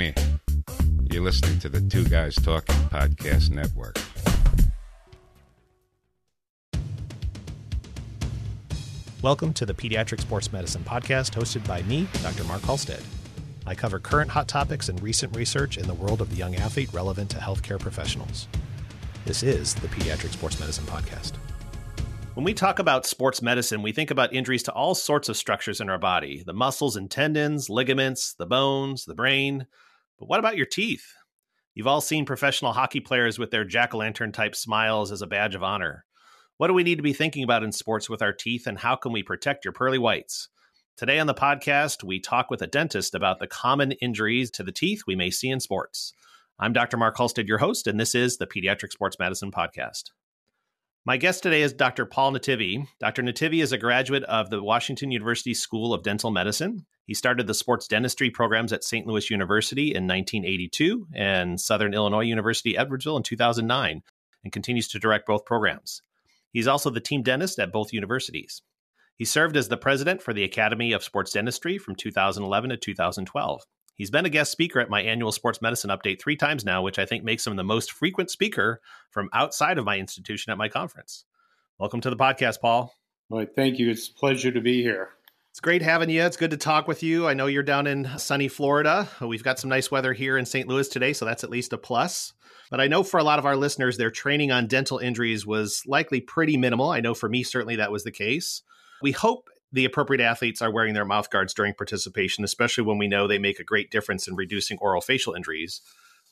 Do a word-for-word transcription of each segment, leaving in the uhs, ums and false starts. me. You're listening to the Two Guys Talking Podcast Network. Welcome to the Pediatric Sports Medicine Podcast, hosted by me, Doctor Mark Halstead. I cover current hot topics and recent research in the world of the young athlete relevant to healthcare professionals. This is the Pediatric Sports Medicine Podcast. When we talk about sports medicine, we think about injuries to all sorts of structures in our body, the muscles and tendons, ligaments, the bones, the brain. But what about your teeth? You've all seen professional hockey players with their jack-o'-lantern type smiles as a badge of honor. What do we need to be thinking about in sports with our teeth, and how can we protect your pearly whites? Today on the podcast, we talk with a dentist about the common injuries to the teeth we may see in sports. I'm Doctor Mark Halstead, your host, and this is the Pediatric Sports Medicine Podcast. My guest today is Doctor Paul Nativi. Doctor Nativi is a graduate of the Washington University School of Dental Medicine. He started the sports dentistry programs at Saint Louis University in nineteen eighty-two and Southern Illinois University Edwardsville in two thousand nine, and continues to direct both programs. He's also the team dentist at both universities. He served as the president for the Academy of Sports Dentistry from two thousand eleven to two thousand twelve. He's been a guest speaker at my annual sports medicine update three times now, which I think makes him the most frequent speaker from outside of my institution at my conference. Welcome to the podcast, Paul. All right, thank you. It's a pleasure to be here. It's great having you. It's good to talk with you. I know you're down in sunny Florida. We've got some nice weather here in Saint Louis today, so that's at least a plus. But I know for a lot of our listeners, their training on dental injuries was likely pretty minimal. I know for me, certainly that was the case. We hope the appropriate athletes are wearing their mouth guards during participation, especially when we know they make a great difference in reducing oral facial injuries.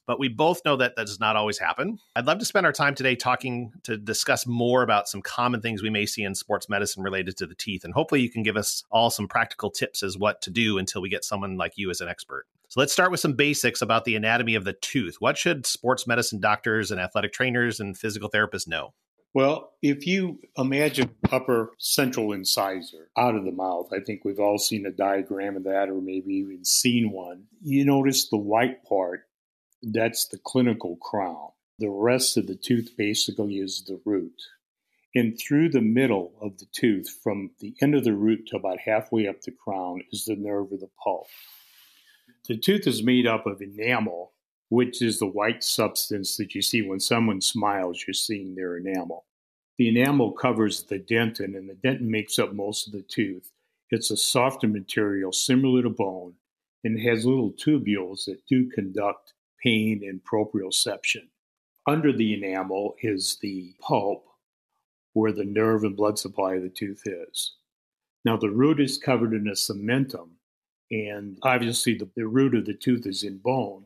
But we both know that that does not always happen. I'd love to spend our time today talking to discuss more about some common things we may see in sports medicine related to the teeth. And hopefully you can give us all some practical tips as what to do until we get someone like you as an expert. So let's start with some basics about the anatomy of the tooth. What should sports medicine doctors and athletic trainers and physical therapists know? Well, if you imagine upper central incisor out of the mouth, I think we've all seen a diagram of that, or maybe even seen one. You notice the white part. That's the clinical crown. The rest of the tooth basically is the root. And through the middle of the tooth, from the end of the root to about halfway up the crown, is the nerve of the pulp. The tooth is made up of enamel, which is the white substance that you see when someone smiles, you're seeing their enamel. The enamel covers the dentin, and the dentin makes up most of the tooth. It's a softer material similar to bone, and has little tubules that do conduct pain and proprioception. Under the enamel is the pulp, where the nerve and blood supply of the tooth is. Now, the root is covered in a cementum, and obviously the, the root of the tooth is in bone,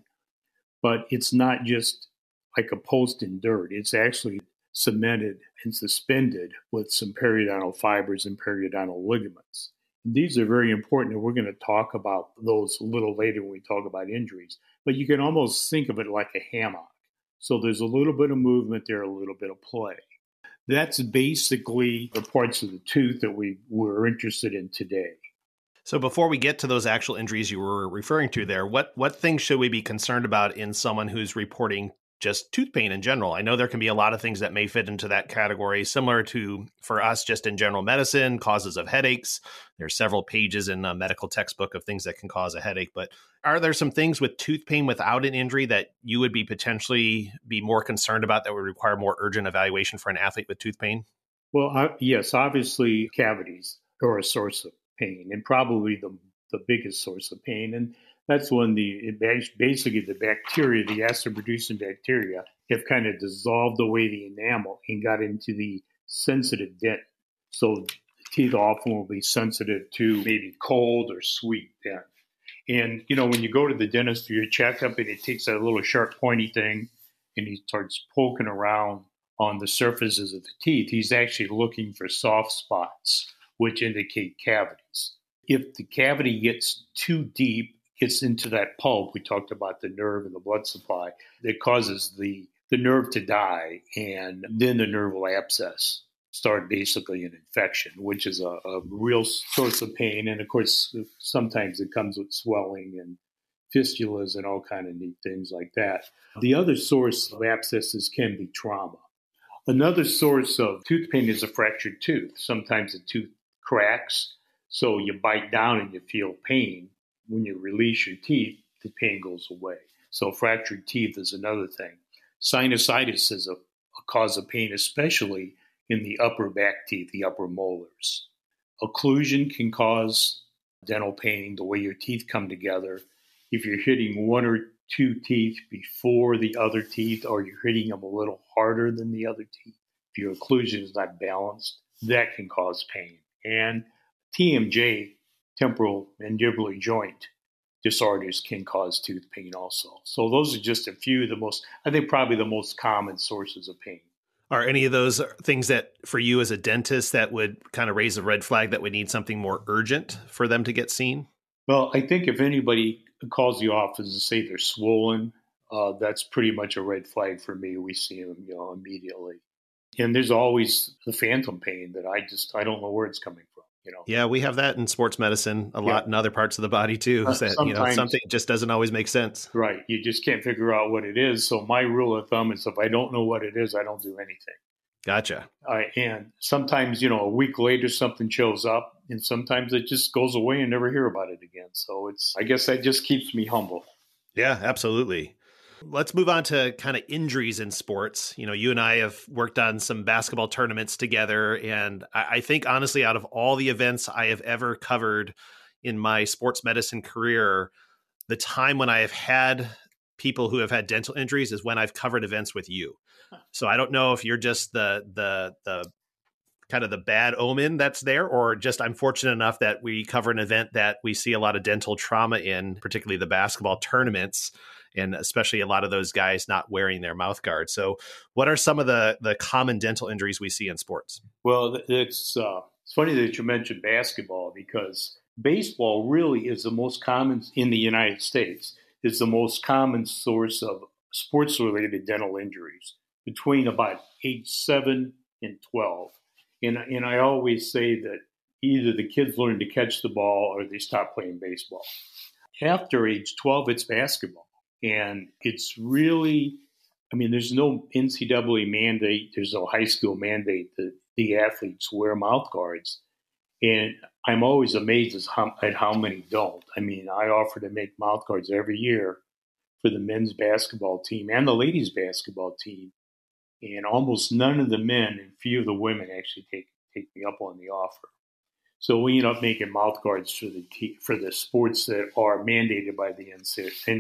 but it's not just like a post in dirt. It's actually cemented and suspended with some periodontal fibers and periodontal ligaments. And these are very important, and we're going to talk about those a little later when we talk about injuries. But you can almost think of it like a hammock. So there's a little bit of movement there, a little bit of play. That's basically the parts of the tooth that we were interested in today. So before we get to those actual injuries you were referring to there, what, what things should we be concerned about in someone who's reporting just tooth pain in general? I know there can be a lot of things that may fit into that category, similar to, for us, just in general medicine, causes of headaches. There's several pages in a medical textbook of things that can cause a headache. But are there some things with tooth pain without an injury that you would be potentially be more concerned about that would require more urgent evaluation for an athlete with tooth pain? Well, uh, yes, obviously cavities are a source of pain, and probably the, the biggest source of pain. And that's when the basically the bacteria, the acid-producing bacteria, have kind of dissolved away the enamel and got into the sensitive dentin. So the teeth often will be sensitive to maybe cold or sweet dentin. And, you know, when you go to the dentist for your checkup and it takes that little sharp pointy thing and he starts poking around on the surfaces of the teeth, he's actually looking for soft spots, which indicate cavities. If the cavity gets too deep, gets into that pulp, we talked about the nerve and the blood supply, that causes the, the nerve to die, and then the nerve will abscess, start basically an infection, which is a, a real source of pain. And of course, sometimes it comes with swelling and fistulas and all kind of neat things like that. The other source of abscesses can be trauma. Another source of tooth pain is a fractured tooth. Sometimes the tooth cracks, so you bite down and you feel pain. When you release your teeth, the pain goes away. So fractured teeth is another thing. Sinusitis is a, a cause of pain, especially in the upper back teeth, the upper molars. Occlusion can cause dental pain, the way your teeth come together. If you're hitting one or two teeth before the other teeth, or you're hitting them a little harder than the other teeth, if your occlusion is not balanced, that can cause pain. And T M J, temporal mandibular joint disorders, can cause tooth pain also. So those are just a few of the most, I think probably the most common sources of pain. Are any of those things that for you as a dentist that would kind of raise a red flag that would need something more urgent for them to get seen? Well, I think if anybody calls the office and say they're swollen, uh, that's pretty much a red flag for me. We see them, you know, immediately. And there's always the phantom pain that I just, I don't know where it's coming from, you know? Yeah, we have that in sports medicine a yeah. lot in other parts of the body too, uh, that, you know, something just doesn't always make sense. Right. You just can't figure out what it is. So my rule of thumb is if I don't know what it is, I don't do anything. Gotcha. I, and sometimes, you know, a week later, something shows up and sometimes it just goes away and never hear about it again. So it's, I guess that just keeps me humble. Yeah, absolutely. Let's move on to kind of injuries in sports. You know, you and I have worked on some basketball tournaments together. And I think honestly, out of all the events I have ever covered in my sports medicine career, the time when I have had people who have had dental injuries is when I've covered events with you. So I don't know if you're just the, the, the kind of the bad omen that's there, or just I'm fortunate enough that we cover an event that we see a lot of dental trauma in, particularly the basketball tournaments. And especially a lot of those guys not wearing their mouth guard. So what are some of the, the common dental injuries we see in sports? Well, it's, uh, it's funny that you mentioned basketball, because baseball really is the most common in the United States, is the most common source of sports-related dental injuries between about age seven and twelve. And, and I always say that either the kids learn to catch the ball or they stop playing baseball. After age twelve, it's basketball. And it's really, I mean, there's no N C double A mandate. There's no high school mandate that the athletes wear mouth guards. And I'm always amazed at how, at how many don't. I mean, I offer to make mouth guards every year for the men's basketball team and the ladies' basketball team. And almost none of the men and few of the women actually take take me up on the offer. So we end up making mouth guards for the for the sports that are mandated by the N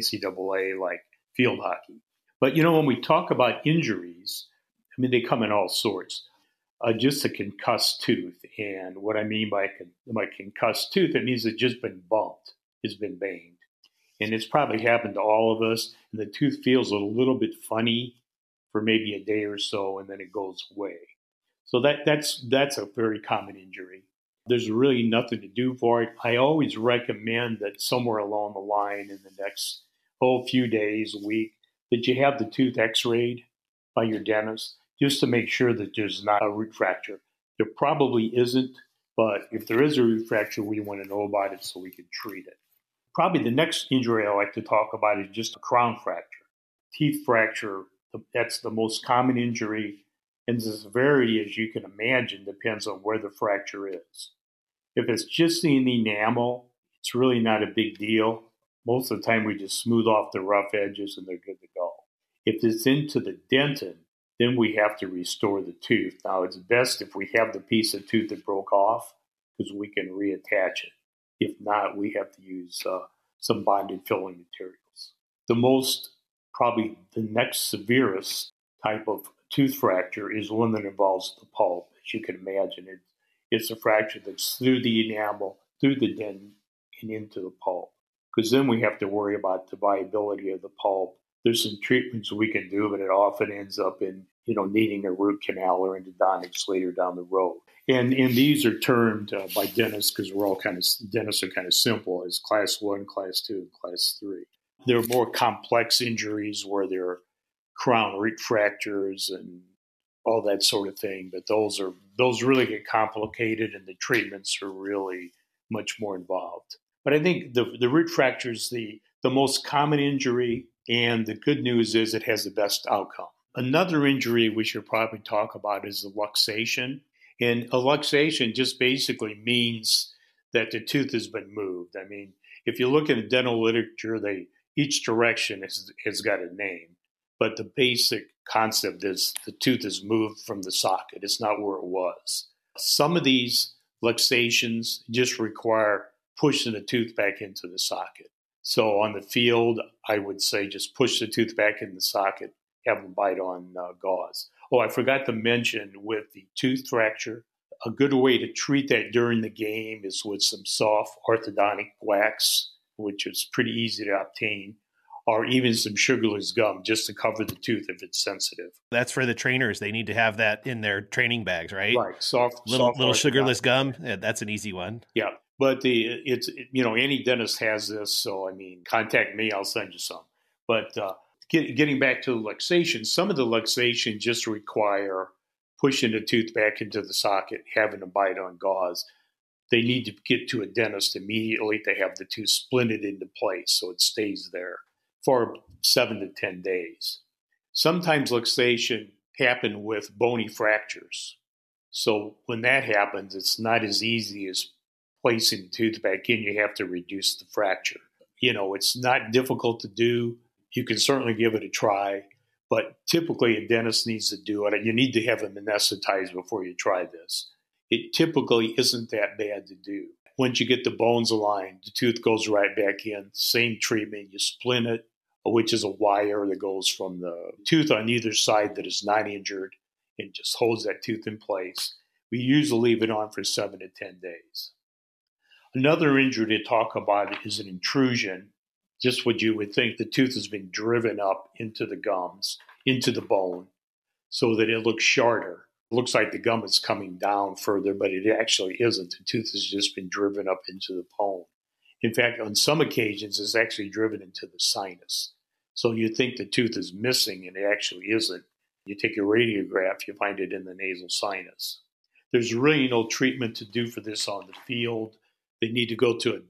C double A, like field hockey. But, you know, when we talk about injuries, I mean, they come in all sorts. Uh, just a concussed tooth. And what I mean by, con- by concussed tooth, it means it's just been bumped. It's been banged. And it's probably happened to all of us. And the tooth feels a little bit funny for maybe a day or so, and then it goes away. So that that's that's a very common injury. There's really nothing to do for it. I always recommend that somewhere along the line in the next whole few days, a week, that you have the tooth x-rayed by your dentist just to make sure that there's not a root fracture. There probably isn't, but if there is a root fracture, we want to know about it so we can treat it. Probably the next injury I like to talk about is just a crown fracture. Teeth fracture, that's the most common injury. And the severity, as you can imagine, depends on where the fracture is. If it's just in the enamel, it's really not a big deal. Most of the time, we just smooth off the rough edges and they're good to go. If it's into the dentin, then we have to restore the tooth. Now, it's best if we have the piece of tooth that broke off, because we can reattach it. If not, we have to use uh, some bonded filling materials. The most, probably the next severest type of tooth fracture is one that involves the pulp. As you can imagine, it, it's a fracture that's through the enamel, through the dentin, and into the pulp. Because then we have to worry about the viability of the pulp. There's some treatments we can do, but it often ends up in, you know, needing a root canal or endodontics later down the road. And and these are termed uh, by dentists, because we're all kind of dentists are kind of simple as class one, class two, and class three. There are more complex injuries where there are crown root fractures and all that sort of thing. But those are those really get complicated, and the treatments are really much more involved. But I think the the root fracture is the, the most common injury, and the good news is it has the best outcome. Another injury we should probably talk about is the luxation. And a luxation just basically means that the tooth has been moved. I mean, if you look in the dental literature, they each direction is, has got a name, but the basic concept is the tooth is moved from the socket. It's not where it was. Some of these luxations just require pushing the tooth back into the socket. So on the field, I would say just push the tooth back in the socket, have them bite on uh, gauze. Oh, I forgot to mention with the tooth fracture, a good way to treat that during the game is with some soft orthodontic wax, which is pretty easy to obtain, or even some sugarless gum just to cover the tooth if it's sensitive. That's for the trainers. They need to have that in their training bags, right? Right. Soft, little, soft little sugarless gum. Yeah, that's an easy one. Yeah. But the it's it, you know, any dentist has this, so I mean, contact me, I'll send you some. But uh, get, getting back to the luxation, some of the luxation just require pushing the tooth back into the socket, having a bite on gauze. They need to get to a dentist immediately to have the tooth splinted into place so it stays there for seven to ten days. Sometimes luxation happen with bony fractures. So when that happens, it's not as easy as placing the tooth back in. You have to reduce the fracture. You know, it's not difficult to do. You can certainly give it a try, but typically a dentist needs to do it. You need to have them anesthetized before you try this. It typically isn't that bad to do. Once you get the bones aligned, the tooth goes right back in, same treatment. You splint it, which is a wire that goes from the tooth on either side that is not injured and just holds that tooth in place. We usually leave it on for seven to ten days. Another injury to talk about is an intrusion, just what you would think. The tooth has been driven up into the gums, into the bone, so that it looks shorter. It looks like the gum is coming down further, but it actually isn't. The tooth has just been driven up into the bone. In fact, on some occasions, it's actually driven into the sinus. So you think the tooth is missing, and it actually isn't. You take a radiograph, you find it in the nasal sinus. There's really no treatment to do for this on the field. They need to go to a, a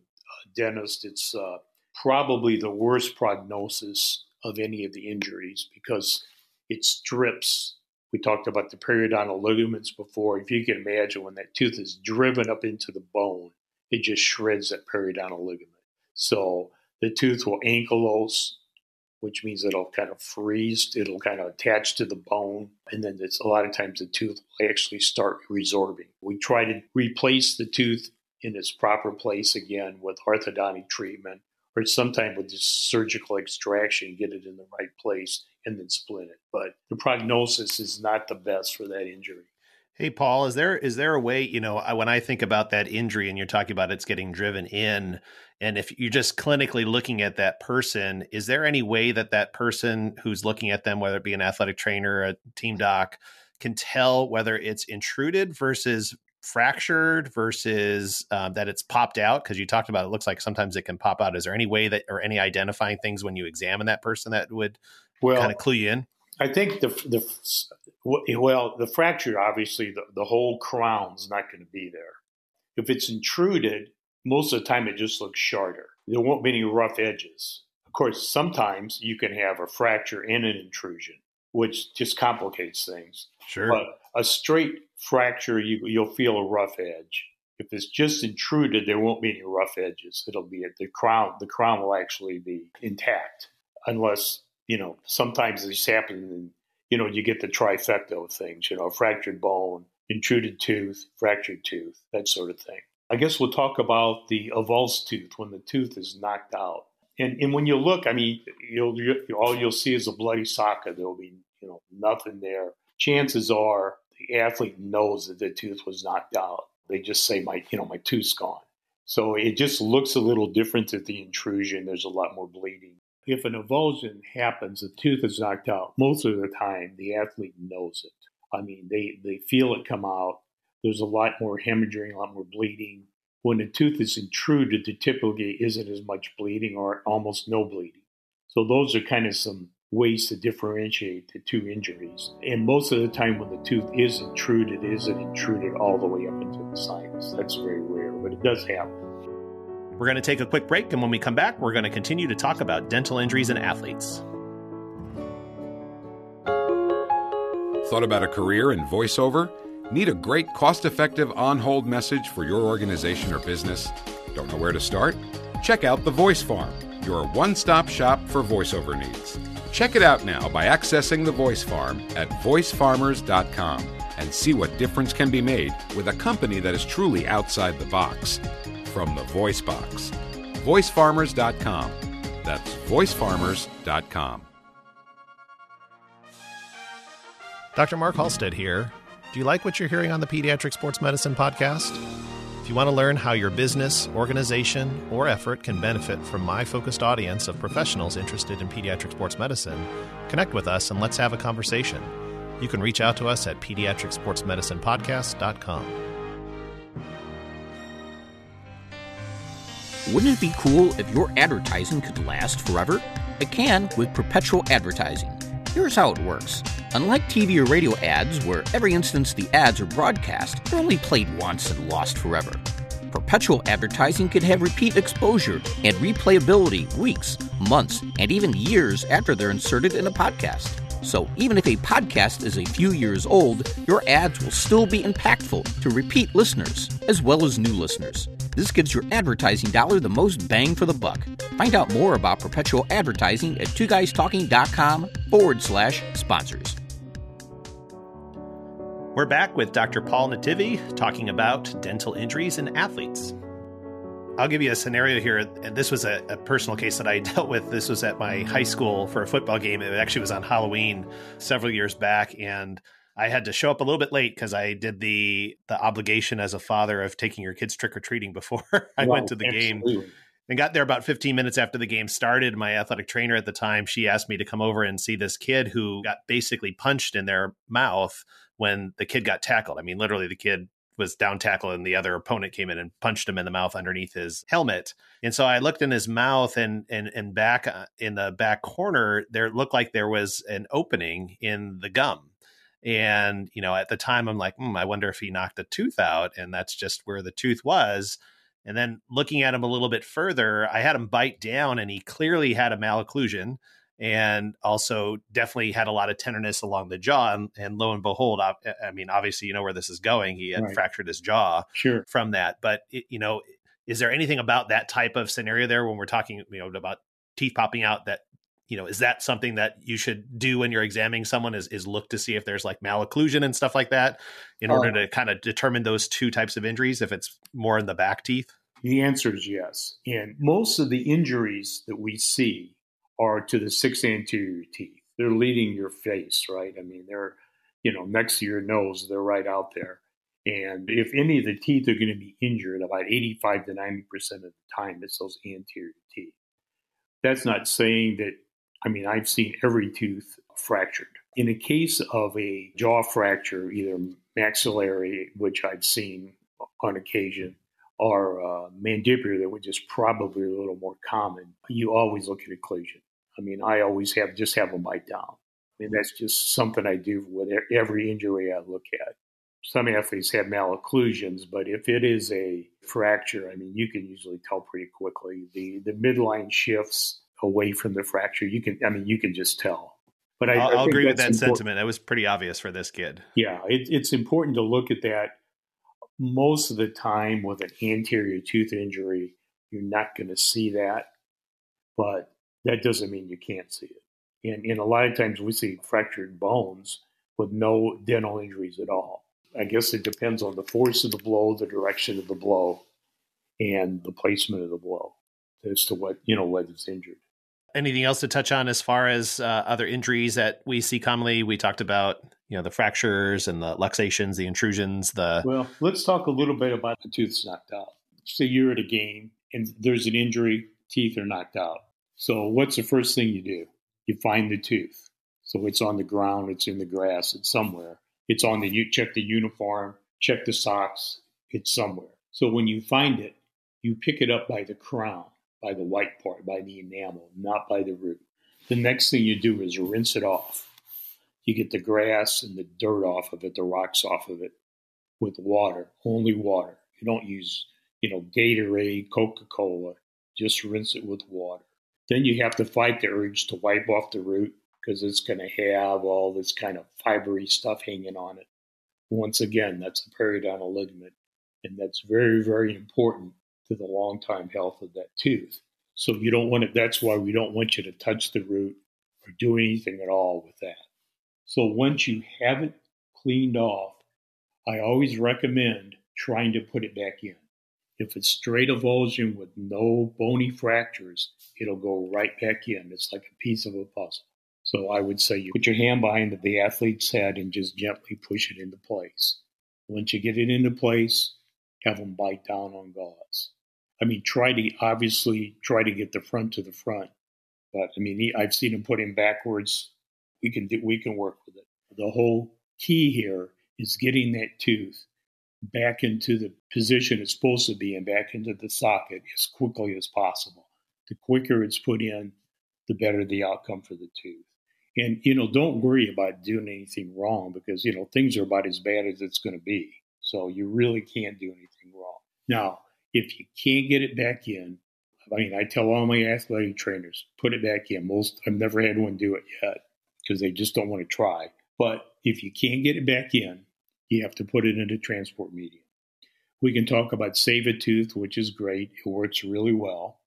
dentist. It's uh, probably the worst prognosis of any of the injuries because it strips. We talked about the periodontal ligaments before. If you can imagine, when that tooth is driven up into the bone, it just shreds that periodontal ligament. So the tooth will ankylose, which means it'll kind of freeze. It'll kind of attach to the bone. And then it's, a lot of times the tooth will actually start resorbing. We try to replace the tooth in its proper place again with orthodontic treatment, or sometimes with just surgical extraction, get it in the right place and then splint it. But the prognosis is not the best for that injury. Hey, Paul, is there is there a way, you know, I, when I think about that injury and you're talking about it's getting driven in, and if you're just clinically looking at that person, is there any way that that person who's looking at them, whether it be an athletic trainer, a team doc, can tell whether it's intruded versus fractured versus um, that it's popped out? Because you talked about it looks like sometimes it can pop out. Is there any way that, or any identifying things when you examine that person that would well, kind of clue you in? I think the the well the fracture, obviously the, the whole crown's not going to be there. If it's intruded, most of the time it just looks shorter. There won't be any rough edges. Of course, sometimes you can have a fracture and an intrusion, which just complicates things. Sure. But a straight fracture, you, you'll feel a rough edge. If it's just intruded, there won't be any rough edges. It'll be at the crown. The crown will actually be intact, unless, you know, sometimes this happens and, you know, you get the trifecta of things, you know, fractured bone, intruded tooth, fractured tooth, that sort of thing. I guess we'll talk about the avulsed tooth, when the tooth is knocked out. And and when you look, I mean, you'll, you, all you'll see is a bloody socket. There'll be, you know, nothing there. Chances are the athlete knows that the tooth was knocked out. They just say, my, you know, my tooth's gone. So it just looks a little different at the intrusion. There's a lot more bleeding. If an avulsion happens, the tooth is knocked out, most of the time the athlete knows it. I mean, they, they feel it come out. There's a lot more hemorrhaging, a lot more bleeding. When the tooth is intruded, there typically isn't as much bleeding or almost no bleeding. So those are kind of some ways to differentiate the two injuries. And most of the time when the tooth is intruded, it isn't intruded all the way up into the sinus. That's very rare, but it does happen. We're going to take a quick break, and when we come back, we're going to continue to talk about dental injuries in athletes. Thought about a career in voiceover? Need a great, cost-effective, on-hold message for your organization or business? Don't know where to start? Check out The Voice Farm, your one-stop shop for voiceover needs. Check it out now by accessing The Voice Farm at voice farmers dot com and see what difference can be made with a company that is truly outside the box. From the Voice Box, voice farmers dot com. That's voice farmers dot com. Doctor Mark Halstead here. Do you like what you're hearing on the Pediatric Sports Medicine Podcast? If you want to learn how your business, organization, or effort can benefit from my focused audience of professionals interested in pediatric sports medicine, connect with us and let's have a conversation. You can reach out to us at pediatric sports medicine podcast dot com. Wouldn't it be cool if your advertising could last forever? It can with perpetual advertising. Here's how it works. Unlike T V or radio ads, where every instance the ads are broadcast, they're only played once and lost forever. Perpetual advertising can have repeat exposure and replayability weeks, months, and even years after they're inserted in a podcast. So even if a podcast is a few years old, your ads will still be impactful to repeat listeners as well as new listeners. This gives your advertising dollar the most bang for the buck. Find out more about perpetual advertising at two guys talking dot com forward slash sponsors. We're back with Doctor Paul Nativi talking about dental injuries in athletes. I'll give you a scenario here. This was a, a personal case that I dealt with. This was at my high school for a football game. It actually was on Halloween several years back, and I had to show up a little bit late because I did the the obligation as a father of taking your kids trick-or-treating before I wow, went to the absolutely. game, and got there about fifteen minutes after the game started. My athletic trainer at the time, she asked me to come over and see this kid who got basically punched in their mouth when the kid got tackled. I mean, literally the kid was down tackled and the other opponent came in and punched him in the mouth underneath his helmet. And so I looked in his mouth and, and, and back in the back corner, there looked like there was an opening in the gum. And, you know, at the time I'm like, hmm, I wonder if he knocked a tooth out, and that's just where the tooth was. And then looking at him a little bit further, I had him bite down and he clearly had a malocclusion and also definitely had a lot of tenderness along the jaw. And, and lo and behold, I, I mean, obviously, you know where this is going. He had right. fractured his jaw sure. from that. But, it, you know, is there anything about that type of scenario there when we're talking, you know, about teeth popping out that, you know, is that something that you should do when you're examining someone is, is look to see if there's like malocclusion and stuff like that in um, order to kind of determine those two types of injuries, if it's more in the back teeth? The answer is yes. And most of the injuries that we see are to the six anterior teeth. They're leading your face, right? I mean, they're, you know, next to your nose, they're right out there. And if any of the teeth are going to be injured, about eighty-five to ninety percent of the time, it's those anterior teeth. That's not saying that, I mean, I've seen every tooth fractured. In a case of a jaw fracture, either maxillary, which I've seen on occasion, or uh, mandibular, which is probably a little more common, you always look at occlusion. I mean, I always have just have a bite down. I mean, that's just something I do with every injury I look at. Some athletes have malocclusions, but if it is a fracture, I mean, you can usually tell pretty quickly. The, the midline shifts away from the fracture. You can, I mean, you can just tell. But I, I'll I agree with that important. sentiment. That was pretty obvious for this kid. Yeah, it, it's important to look at that. Most of the time with an anterior tooth injury, you're not going to see that, but that doesn't mean you can't see it. And, and a lot of times we see fractured bones with no dental injuries at all. I guess it depends on the force of the blow, the direction of the blow, and the placement of the blow as to what, you know, what is injured. Anything else to touch on as far as uh, other injuries that we see commonly? We talked about, you know, the fractures and the luxations, the intrusions, the... Well, let's talk a little bit about the tooth's knocked out. So you're at a game and there's an injury, teeth are knocked out. So what's the first thing you do? You find the tooth. So it's on the ground, it's in the grass, it's somewhere. It's on the, you check the uniform, check the socks, it's somewhere. So when you find it, you pick it up by the crown, by the white part, by the enamel, not by the root. The next thing you do is rinse it off. You get the grass and the dirt off of it, the rocks off of it with water, only water. You don't use, you know, Gatorade, Coca-Cola, just rinse it with water. Then you have to fight the urge to wipe off the root because it's going to have all this kind of fibery stuff hanging on it. Once again, that's a periodontal ligament, and that's very, very important to the long-time health of that tooth. So you don't want to, that's why we don't want you to touch the root or do anything at all with that. So once you have it cleaned off, I always recommend trying to put it back in. If it's straight avulsion with no bony fractures, it'll go right back in. It's like a piece of a puzzle. So I would say you put your hand behind the athlete's head and just gently push it into place. Once you get it into place, have them bite down on gauze. I mean, try to, obviously, try to get the front to the front. But, I mean, he, I've seen him put him backwards. We can do, we can work with it. The whole key here is getting that tooth back into the position it's supposed to be and back into the socket as quickly as possible. The quicker it's put in, the better the outcome for the tooth. And, you know, don't worry about doing anything wrong because, you know, things are about as bad as it's going to be. So you really can't do anything wrong. Now, if you can't get it back in, I mean, I tell all my athletic trainers, put it back in. Most, I've never had one do it yet because they just don't want to try. But if you can't get it back in, you have to put it into transport medium. We can talk about Save-A-Tooth, which is great. It works really well.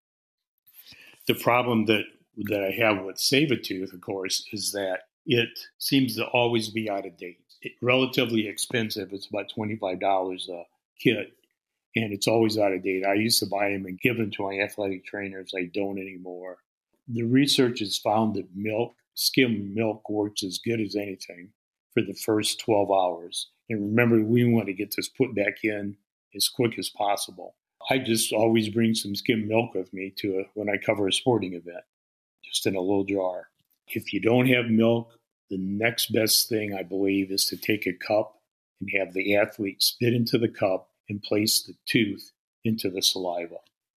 The problem that that I have with Save-A-Tooth, of course, is that it seems to always be out of date. It's relatively expensive. It's about twenty-five dollars a kit, and it's always out of date. I used to buy them and give them to my athletic trainers. I don't anymore. The research has found that milk, skim milk works as good as anything for the first twelve hours. And remember, we want to get this put back in as quick as possible. I just always bring some skim milk with me to a, when I cover a sporting event, just in a little jar. If you don't have milk, the next best thing, I believe, is to take a cup and have the athlete spit into the cup and place the tooth into the saliva.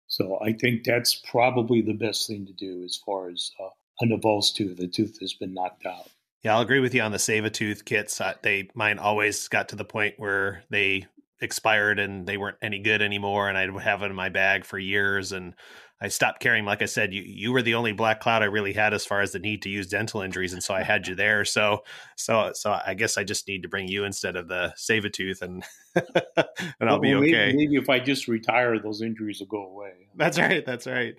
So I think that's probably the best thing to do as far as uh, an avulsed tooth, the tooth has been knocked out. Yeah, I'll agree with you on the Save-A-Tooth kits. Uh, they mine always got to the point where they expired and they weren't any good anymore. And I'd have it in my bag for years. And I stopped carrying. Like I said, you you were the only black cloud I really had as far as the need to use dental injuries. And so I had you there. So so so I guess I just need to bring you instead of the Save-A-Tooth and and well, I'll be maybe, okay. Maybe if I just retire, those injuries will go away. That's right. That's right.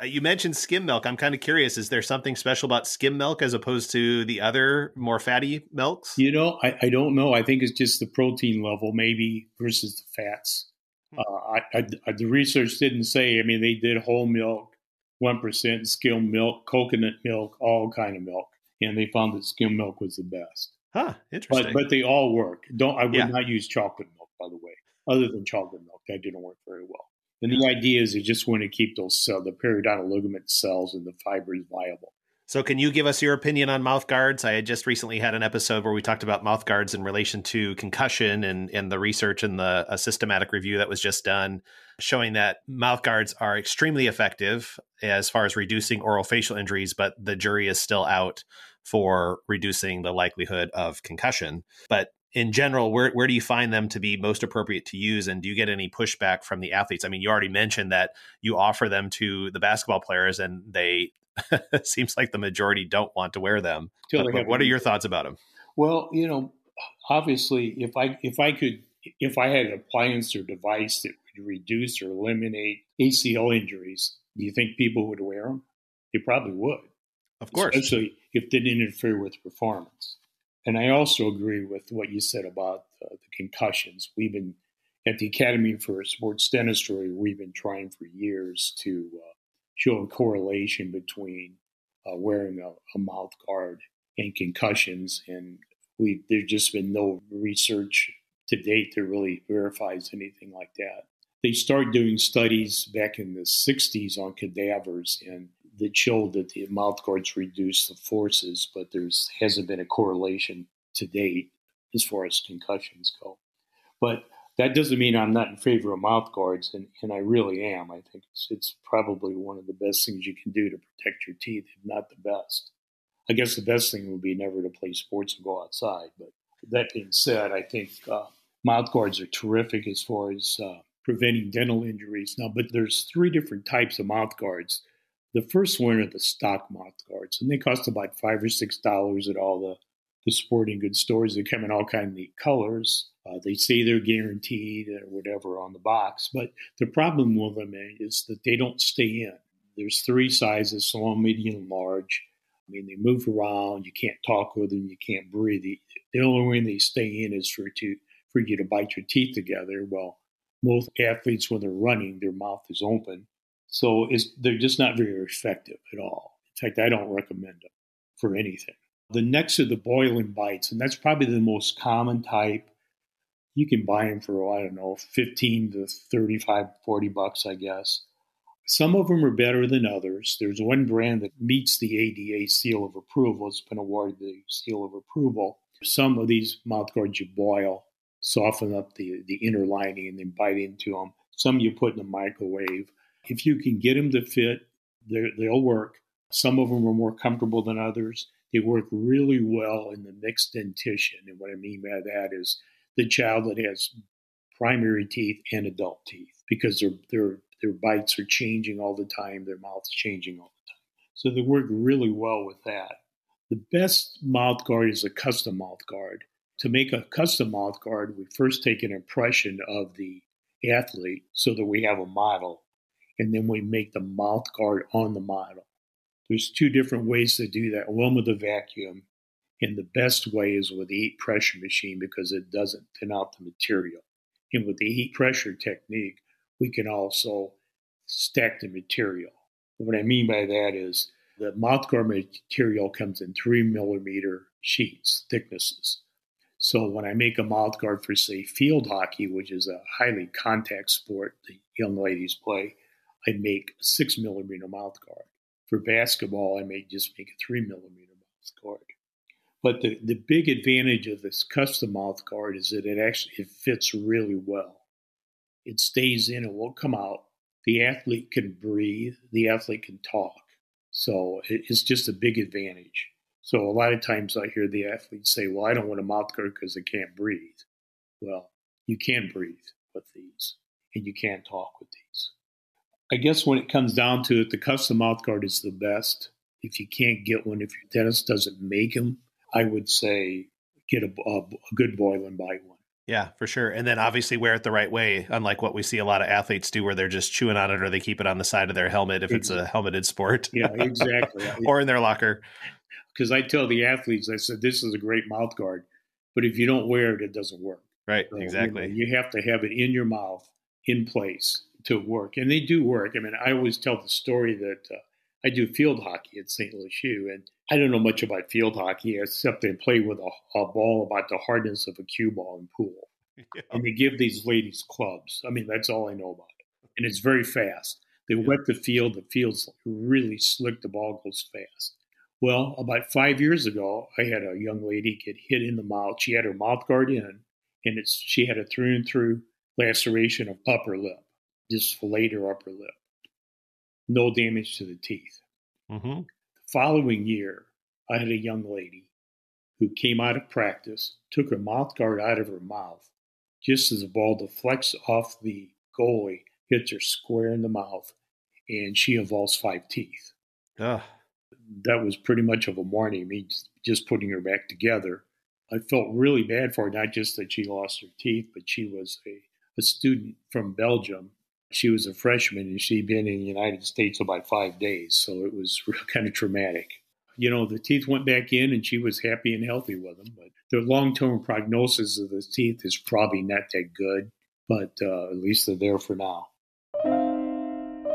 Uh, you mentioned skim milk. I'm kind of curious. Is there something special about skim milk as opposed to the other more fatty milks? You know, I, I don't know. I think it's just the protein level maybe versus the fats. Uh, I, I, I, the research didn't say. I mean, they did whole milk, one percent skim milk, coconut milk, all kind of milk, and they found that skim milk was the best. Huh, interesting. But, but they all work. Don't I would yeah. not use chocolate milk, by the way. Other than chocolate milk, that didn't work very well. And the idea is you just want to keep those cell, the periodontal ligament cells and the fibers viable. So can you give us your opinion on mouth guards? I had just recently had an episode where we talked about mouth guards in relation to concussion and, and the research and the a systematic review that was just done showing that mouth guards are extremely effective as far as reducing oral facial injuries, but the jury is still out for reducing the likelihood of concussion. But in general, where where do you find them to be most appropriate to use? And do you get any pushback from the athletes? I mean, you already mentioned that you offer them to the basketball players and they seems like the majority don't want to wear them. But, but what are your thoughts about them? Well, you know, obviously, if I if I could, if I had an appliance or device that would reduce or eliminate A C L injuries, do you think people would wear them? They probably would. Of course. Especially if they didn't interfere with performance. And I also agree with what you said about uh, the concussions. We've been at the Academy for Sports Dentistry. We've been trying for years to uh, show a correlation between uh, wearing a, a mouth guard and concussions. And we there's just been no research to date that really verifies anything like that. They started doing studies back in the sixties on cadavers and that showed that the mouth guards reduce the forces, but there hasn't been a correlation to date as far as concussions go. But that doesn't mean I'm not in favor of mouth guards, and, and I really am. I think it's, it's probably one of the best things you can do to protect your teeth, if not the best. I guess the best thing would be never to play sports and go outside. But that being said, I think uh, mouth guards are terrific as far as uh, preventing dental injuries. Now, but there's three different types of mouth guards. The first one are the stock mouth guards, and they cost about five or six dollars at all the, the sporting goods stores. They come in all kinds of neat colors. Uh, they say they're guaranteed or whatever on the box, but the problem with them is that they don't stay in. There's three sizes, small, medium, and large. I mean, they move around. You can't talk with them. You can't breathe. The only way they stay in is for, to, for you to bite your teeth together. Well, most athletes, when they're running, their mouth is open. So it's, they're just not very effective at all. In fact, I don't recommend them for anything. The next are the boiling bites, and that's probably the most common type. You can buy them for, I don't know, fifteen to thirty-five, forty bucks, I guess. Some of them are better than others. There's one brand that meets the A D A seal of approval. It's been awarded the seal of approval. Some of these mouth guards you boil, soften up the, the inner lining, and then bite into them. Some you put in the microwave. If you can get them to fit, they'll work. Some of them are more comfortable than others. They work really well in the mixed dentition. And what I mean by that is the child that has primary teeth and adult teeth, because their their their bites are changing all the time, their mouth's changing all the time. So they work really well with that. The best mouth guard is a custom mouth guard. To make a custom mouth guard, we first take an impression of the athlete so that we have a model, and then we make the mouth guard on the model. There's two different ways to do that, one with a vacuum, and the best way is with the heat pressure machine because it doesn't thin out the material. And with the heat pressure technique, we can also stack the material. What I mean by that is the mouth guard material comes in three millimeter sheets, thicknesses. So when I make a mouth guard for, say, field hockey, which is a highly contact sport the young ladies play, I make a six millimeter mouth guard. For basketball, I may just make a three millimeter mouth guard. But the, the big advantage of this custom mouth guard is that it actually it fits really well. It stays in and won't come out. The athlete can breathe. The athlete can talk. So it, it's just a big advantage. So a lot of times I hear the athletes say, well, I don't want a mouth guard because I can't breathe. Well, you can breathe with these, and you can talk with these. I guess when it comes down to it, the custom mouth guard is the best. If you can't get one, if your dentist doesn't make them, I would say get a, a, a good boiling bite one. Yeah, for sure. And then obviously wear it the right way, unlike what we see a lot of athletes do where they're just chewing on it or they keep it on the side of their helmet if exactly. It's a helmeted sport. Yeah, exactly. Or in their locker. Because I tell the athletes, I said, this is a great mouth guard, but if you don't wear it, it doesn't work. Right, so, exactly. You know, you have to have it in your mouth, in place to work. And they do work. I mean, I always tell the story that uh, I do field hockey at Saint Louis U, and I don't know much about field hockey, except they play with a, a ball about the hardness of a cue ball in pool. Yeah. And they give these ladies clubs. I mean, that's all I know about it. And it's very fast. They yeah. wet the field. The field's really slick. The ball goes fast. Well, about five years ago, I had a young lady get hit in the mouth. She had her mouth guard in, and it's she had a through-and-through laceration of upper lip, just filleted her upper lip. No damage to the teeth. Mm-hmm. Following year, I had a young lady who came out of practice, took her mouth guard out of her mouth, just as the ball deflects off the goalie, hits her square in the mouth, and she involves five teeth. Ugh. That was pretty much of a warning, me just putting her back together. I felt really bad for her, not just that she lost her teeth, but she was a, a student from Belgium. She was a freshman, and she'd been in the United States about five days, so it was real kind of traumatic. You know, the teeth went back in, and she was happy and healthy with them. But the long-term prognosis of the teeth is probably not that good, but uh, at least they're there for now.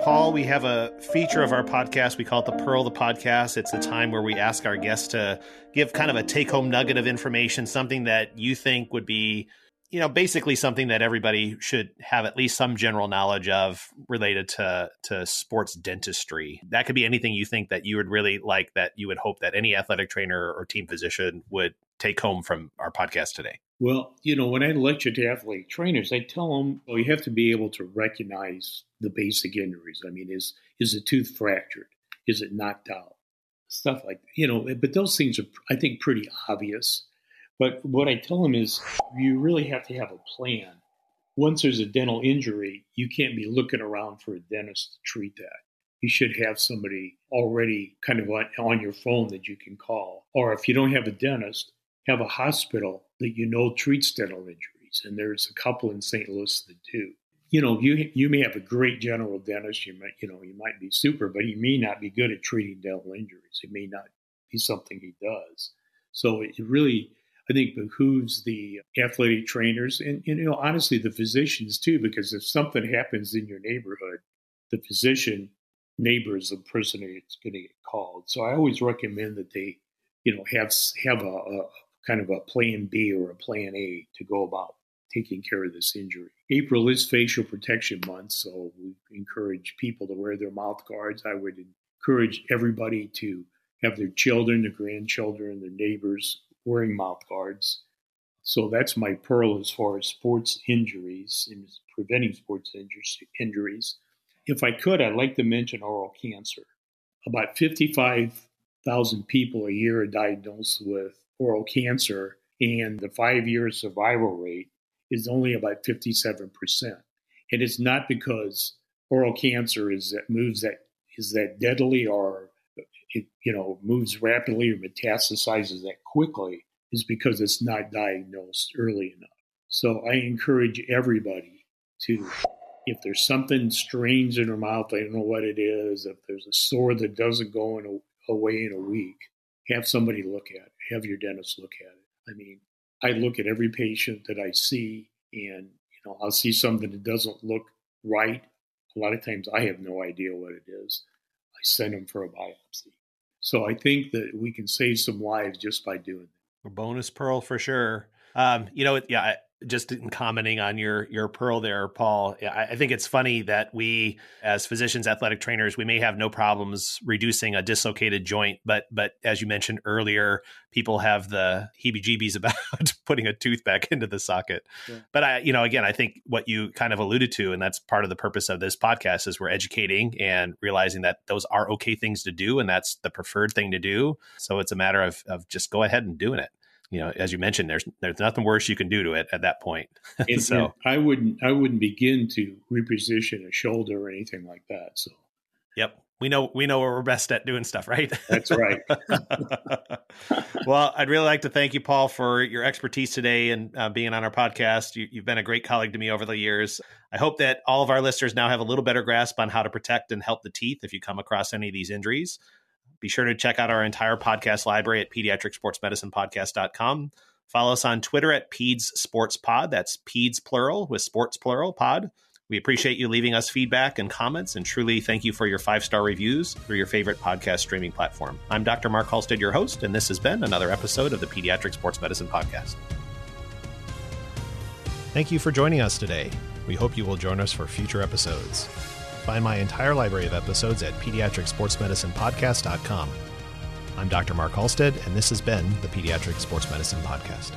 Paul, we have a feature of our podcast. We call it the Pearl of the Podcast. It's the time where we ask our guests to give kind of a take-home nugget of information, something that you think would be, you know, basically something that everybody should have at least some general knowledge of related to, to sports dentistry. That could be anything you think that you would really like that you would hope that any athletic trainer or team physician would take home from our podcast today. Well, you know, when I lecture to athletic trainers, I tell them, well, you have to be able to recognize the basic injuries. I mean, is is the tooth fractured? Is it knocked out? Stuff like that, you know, but those things are, I think, pretty obvious. But what I tell them is you really have to have a plan. Once there's a dental injury, you can't be looking around for a dentist to treat that. You should have somebody already kind of on your phone that you can call. Or if you don't have a dentist, have a hospital that you know treats dental injuries. And there's a couple in Saint Louis that do. you know, you you may have a great general dentist. You might, you know, you might be super, but he may not be good at treating dental injuries. It may not be something he does. So it really, I think, behooves the athletic trainers and, and you know, honestly, the physicians too, because if something happens in your neighborhood, the physician neighbor is the person that's going to get called. So I always recommend that they, you know, have have a, a kind of a plan B or a plan A to go about taking care of this injury. April is facial protection month, so we encourage people to wear their mouth guards. I would encourage everybody to have their children, their grandchildren, their neighbors wearing mouth guards. So that's my pearl as far as sports injuries and preventing sports injuries. If I could, I'd like to mention oral cancer. About fifty-five thousand people a year are diagnosed with oral cancer, and the five-year survival rate is only about fifty-seven percent. And it's not because oral cancer is that moves that is that deadly or it, you know, moves rapidly or metastasizes that quickly. It's because it's not diagnosed early enough. So I encourage everybody to, if there's something strange in their mouth, I don't know what it is, if there's a sore that doesn't go in a, away in a week, have somebody look at it. Have your dentist look at it. I mean, I look at every patient that I see, and you know, I'll see something that doesn't look right. A lot of times I have no idea what it is. I send them for a biopsy. So I think that we can save some lives just by doing that. A bonus pearl for sure. Um, you know, yeah, just in commenting on your your pearl there, Paul, I, I think it's funny that we, as physicians, athletic trainers, we may have no problems reducing a dislocated joint, but but as you mentioned earlier, people have the heebie-jeebies about putting a tooth back into the socket. Yeah. But I, you know, again, I think what you kind of alluded to, and that's part of the purpose of this podcast, is we're educating and realizing that those are okay things to do, and that's the preferred thing to do. So it's a matter of of just go ahead and doing it. You know, as you mentioned, there's there's nothing worse you can do to it at that point. And so and I wouldn't I wouldn't begin to reposition a shoulder or anything like that. So, yep, we know we know where we're best at doing stuff, right? That's right. Well, I'd really like to thank you, Paul, for your expertise today and uh, being on our podcast. You, you've been a great colleague to me over the years. I hope that all of our listeners now have a little better grasp on how to protect and help the teeth if you come across any of these injuries. Be sure to check out our entire podcast library at pediatric sports medicine podcast dot com. Follow us on Twitter at Peds Sports Pod. That's Peds plural with sports plural pod. We appreciate you leaving us feedback and comments, and truly thank you for your five-star reviews through your favorite podcast streaming platform. I'm Doctor Mark Halstead, your host, and this has been another episode of the Pediatric Sports Medicine Podcast. Thank you for joining us today. We hope you will join us for future episodes. Find my entire library of episodes at pediatric sports medicine podcast dot com. I'm Doctor Mark Halstead, and this has been the Pediatric Sports Medicine Podcast.